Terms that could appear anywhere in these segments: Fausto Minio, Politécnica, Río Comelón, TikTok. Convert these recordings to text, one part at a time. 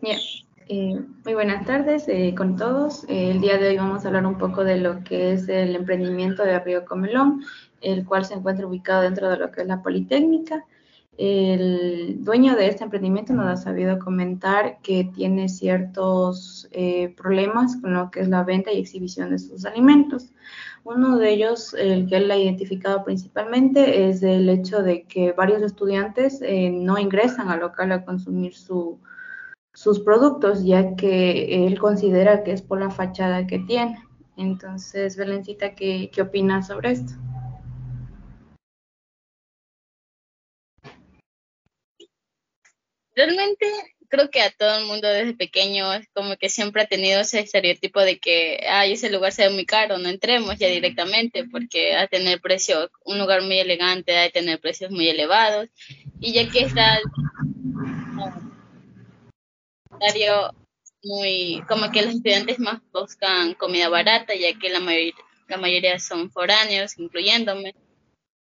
Bien, muy buenas tardes con todos. El día de hoy vamos a hablar un poco de lo que es el emprendimiento de Río Comelón, el cual se encuentra ubicado dentro de lo que es la Politécnica. El dueño de este emprendimiento nos ha sabido comentar que tiene ciertos problemas con lo que es la venta y exhibición de sus alimentos. Uno de ellos, el que él ha identificado principalmente, es el hecho de que varios estudiantes no ingresan al local a consumir sus productos, ya que él considera que es por la fachada que tiene. Entonces, Belencita, ¿qué opinas sobre esto? Realmente creo que a todo el mundo desde pequeño es como que siempre ha tenido ese estereotipo de que ese lugar se ve muy caro, no entremos ya directamente, porque ha de tener precios, un lugar muy elegante, ha de tener precios muy elevados, y ya que está muy como que los estudiantes más buscan comida barata, ya que la mayoría son foráneos, incluyéndome.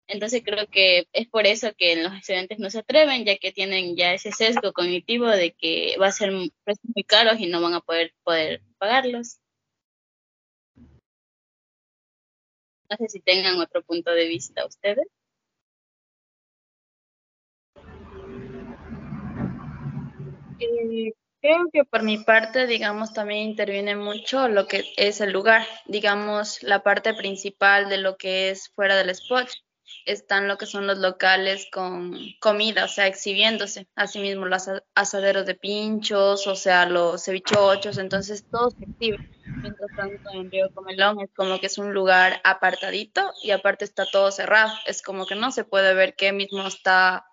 Entonces creo que es por eso que los estudiantes no se atreven, ya que tienen ya ese sesgo cognitivo de que va a ser precios muy caros y no van a poder pagarlos. No sé si tengan otro punto de vista ustedes. Creo que por mi parte, digamos, también interviene mucho lo que es el lugar. Digamos, la parte principal de lo que es fuera del spot. Están lo que son los locales con comida, o sea, exhibiéndose. Asimismo, los asaderos de pinchos, o sea, los cevichochos, entonces todo se exhibe. Mientras tanto, en Río Comelón es como que es un lugar apartadito y aparte está todo cerrado. Es como que no se puede ver qué mismo está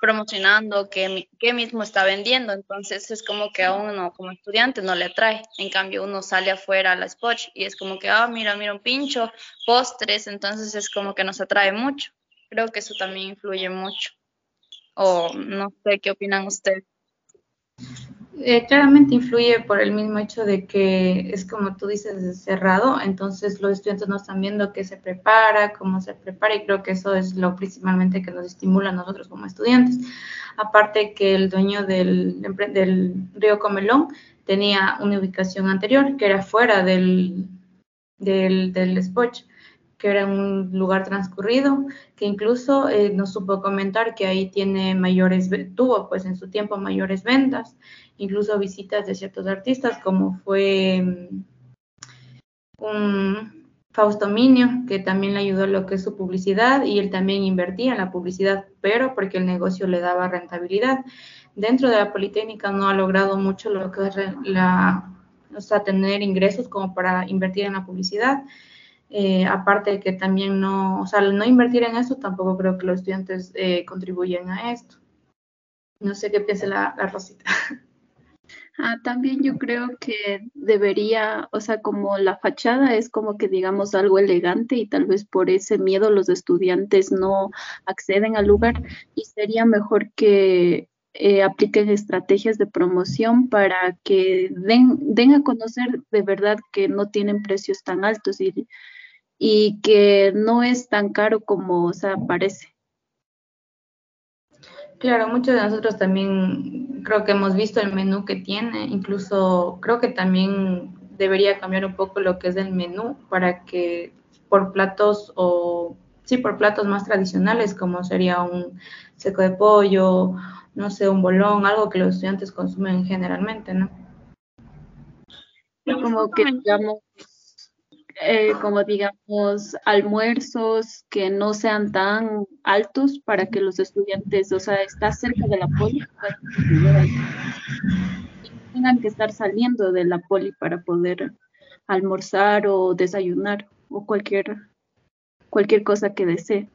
promocionando, qué mismo está vendiendo. Entonces, es como que a uno como estudiante no le atrae. En cambio, uno sale afuera a la Spoch y es como que, mira un pincho, postres. Entonces, es como que nos atrae mucho. Creo que eso también influye mucho. O no sé, ¿qué opinan ustedes? Claramente influye por el mismo hecho de que es como tú dices, cerrado. Entonces, los estudiantes no están viendo qué se prepara, cómo se prepara, y creo que eso es lo principalmente que nos estimula a nosotros como estudiantes. Aparte que el dueño del Río Comelón tenía una ubicación anterior que era fuera del Spoch, que era un lugar transcurrido, que incluso nos supo comentar que ahí tuvo pues en su tiempo mayores ventas, incluso visitas de ciertos artistas, como fue un Fausto Minio, que también le ayudó lo que es su publicidad, y él también invertía en la publicidad, pero porque el negocio le daba rentabilidad. Dentro de la Politécnica no ha logrado mucho lo que es tener ingresos como para invertir en la publicidad. Aparte de que también al no invertir en eso, tampoco creo que los estudiantes contribuyen a esto. No sé qué piensa la Rosita. También yo creo que debería, como la fachada es como que digamos algo elegante y tal vez por ese miedo los estudiantes no acceden al lugar, y sería mejor que apliquen estrategias de promoción para que den a conocer de verdad que no tienen precios tan altos y que no es tan caro como parece. Claro, muchos de nosotros también creo que hemos visto el menú que tiene, incluso creo que también debería cambiar un poco lo que es el menú para que por platos más tradicionales, como sería un seco de pollo, no sé, un bolón, algo que los estudiantes consumen generalmente, ¿no? Como que digamos almuerzos que no sean tan altos para que los estudiantes, está cerca de la poli, tengan que estar saliendo de la poli para poder almorzar o desayunar o cualquier cosa que desee.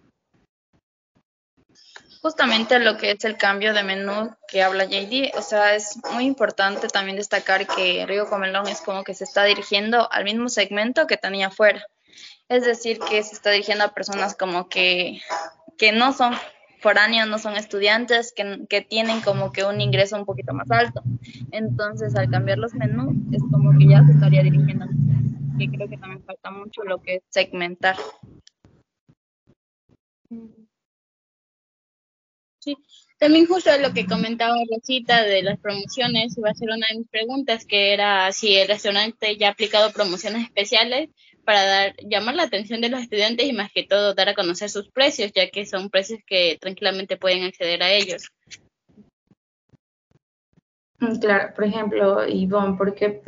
Justamente lo que es el cambio de menú que habla JD, es muy importante también destacar que Río Comelón es como que se está dirigiendo al mismo segmento que tenía afuera. Es decir, que se está dirigiendo a personas como que no son foráneos, no son estudiantes, que tienen como que un ingreso un poquito más alto. Entonces, al cambiar los menús, es como que ya se estaría dirigiendo. Y creo que también falta mucho lo que es segmentar. Sí, También justo lo que comentaba Rosita de las promociones, iba a ser una de mis preguntas, que era si el restaurante ya ha aplicado promociones especiales para llamar la atención de los estudiantes y más que todo dar a conocer sus precios, ya que son precios que tranquilamente pueden acceder a ellos. Claro, por ejemplo, Ivonne, ¿por qué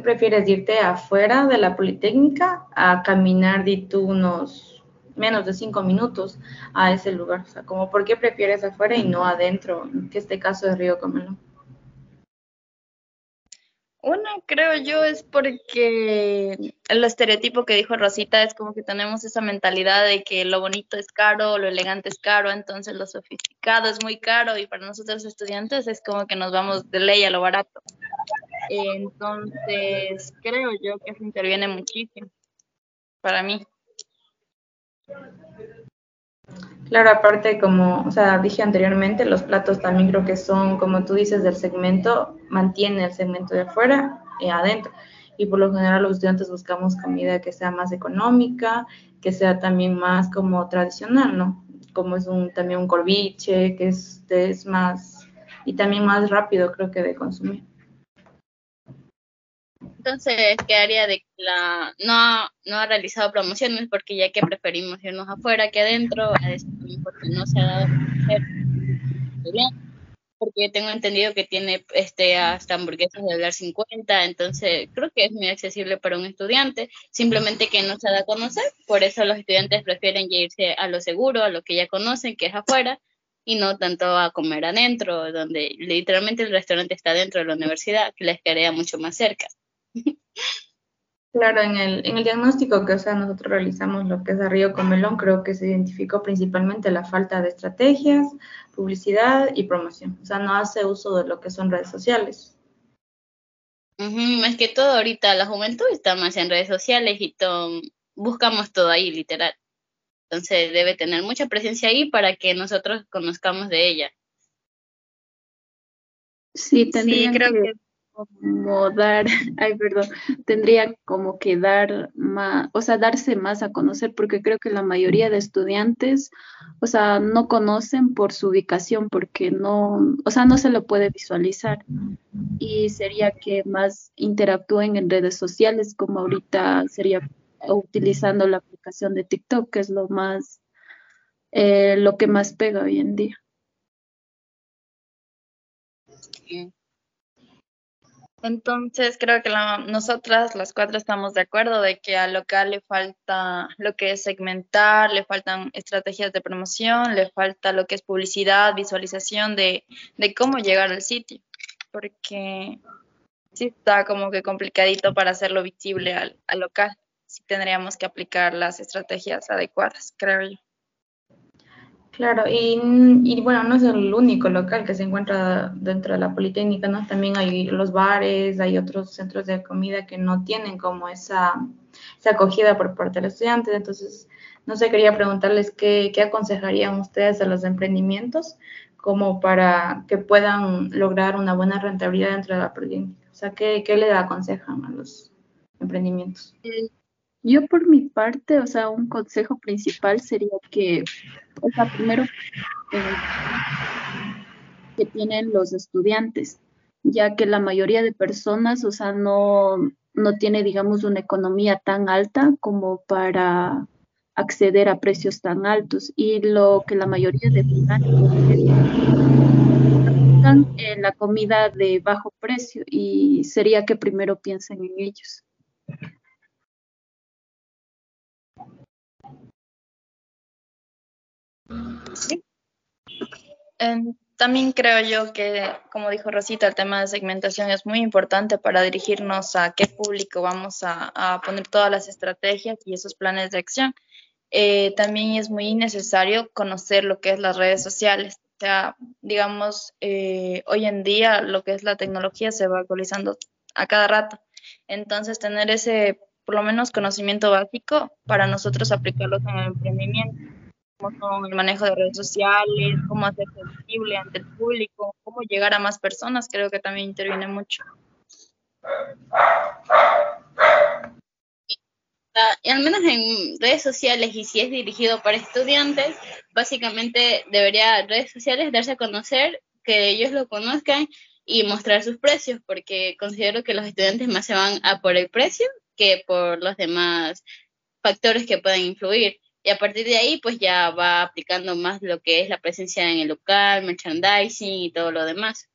prefieres irte afuera de la Politécnica a caminar de tú unos menos de 5 minutos a ese lugar? O sea, como ¿por qué prefieres afuera y no adentro? Que este caso de Río Comelón. Una, creo yo, es porque el estereotipo que dijo Rosita es como que tenemos esa mentalidad de que lo bonito es caro, lo elegante es caro, entonces lo sofisticado es muy caro, y para nosotros estudiantes es como que nos vamos de ley a lo barato. Entonces, creo yo que eso interviene muchísimo para mí. Claro, aparte, como dije anteriormente, los platos también creo que son, como tú dices, del segmento, mantiene el segmento de afuera y adentro. Y por lo general los estudiantes buscamos comida que sea más económica, que sea también más como tradicional, ¿no? Como es también un corviche, que es más, y también más rápido creo que de consumir. Entonces, quedaría de que no ha realizado promociones, porque ya que preferimos irnos afuera que adentro, porque no se ha dado porque tengo entendido que tiene hasta hamburguesas de $50, entonces creo que es muy accesible para un estudiante, simplemente que no se da a conocer, por eso los estudiantes prefieren irse a lo seguro, a lo que ya conocen, que es afuera, y no tanto a comer adentro, donde literalmente el restaurante está dentro de la universidad, que les quedaría mucho más cerca. Claro, en el diagnóstico que nosotros realizamos lo que es a Río Comelón, creo que se identificó principalmente la falta de estrategias, publicidad y promoción. No hace uso de lo que son redes sociales. Uh-huh, más que todo ahorita la juventud está más en redes sociales y buscamos todo ahí, literal. Entonces debe tener mucha presencia ahí para que nosotros conozcamos de ella. Sí, creo que tendría como que dar más, darse más a conocer, porque creo que la mayoría de estudiantes, no conocen por su ubicación, porque no, no se lo puede visualizar, y sería que más interactúen en redes sociales, como ahorita sería utilizando la aplicación de TikTok, que es lo que más pega hoy en día. Sí. Entonces creo que nosotras las cuatro estamos de acuerdo de que al local le falta lo que es segmentar, le faltan estrategias de promoción, le falta lo que es publicidad, visualización de cómo llegar al sitio, porque sí está como que complicadito para hacerlo visible al local. Sí tendríamos que aplicar las estrategias adecuadas, creo yo. Claro, y bueno, no es el único local que se encuentra dentro de la Politécnica, ¿no? También hay los bares, hay otros centros de comida que no tienen como esa acogida por parte de los estudiantes. Entonces, no sé, quería preguntarles qué aconsejarían ustedes a los emprendimientos como para que puedan lograr una buena rentabilidad dentro de la Politécnica. ¿Qué le aconsejan a los emprendimientos? Yo por mi parte, un consejo principal sería que, primero que tienen los estudiantes, ya que la mayoría de personas, no tiene, digamos, una economía tan alta como para acceder a precios tan altos, y lo que la mayoría de personas es la comida de bajo precio, y sería que primero piensen en ellos. Sí. También creo yo que, como dijo Rosita, el tema de segmentación es muy importante para dirigirnos a qué público vamos a poner todas las estrategias y esos planes de acción. También es muy necesario conocer lo que es las redes sociales. Hoy en día lo que es la tecnología se va actualizando a cada rato. Entonces, tener ese, por lo menos, conocimiento básico para nosotros aplicarlo en el emprendimiento. Con el manejo de redes sociales, cómo hacerse visible ante el público, cómo llegar a más personas, creo que también interviene mucho. al menos en redes sociales, y si es dirigido para estudiantes, básicamente debería redes sociales darse a conocer, que ellos lo conozcan y mostrar sus precios, porque considero que los estudiantes más se van a por el precio que por los demás factores que puedan influir. Y a partir de ahí, pues ya va aplicando más lo que es la presencia en el local, merchandising y todo lo demás.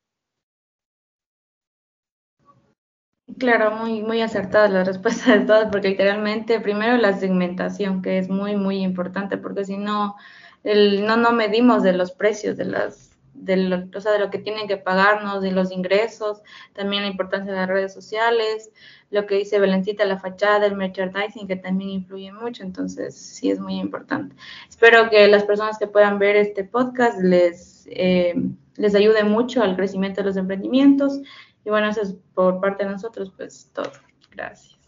Claro, muy, muy acertadas las respuestas de todas, porque literalmente primero la segmentación, que es muy, muy importante, porque si no, no medimos de los precios, de lo que tienen que pagarnos, de los ingresos, también la importancia de las redes sociales, lo que dice Belencita, la fachada, el merchandising, que también influye mucho, entonces sí es muy importante. Espero que las personas que puedan ver este podcast les ayude mucho al crecimiento de los emprendimientos. Y bueno, eso es por parte de nosotros, pues todo. Gracias.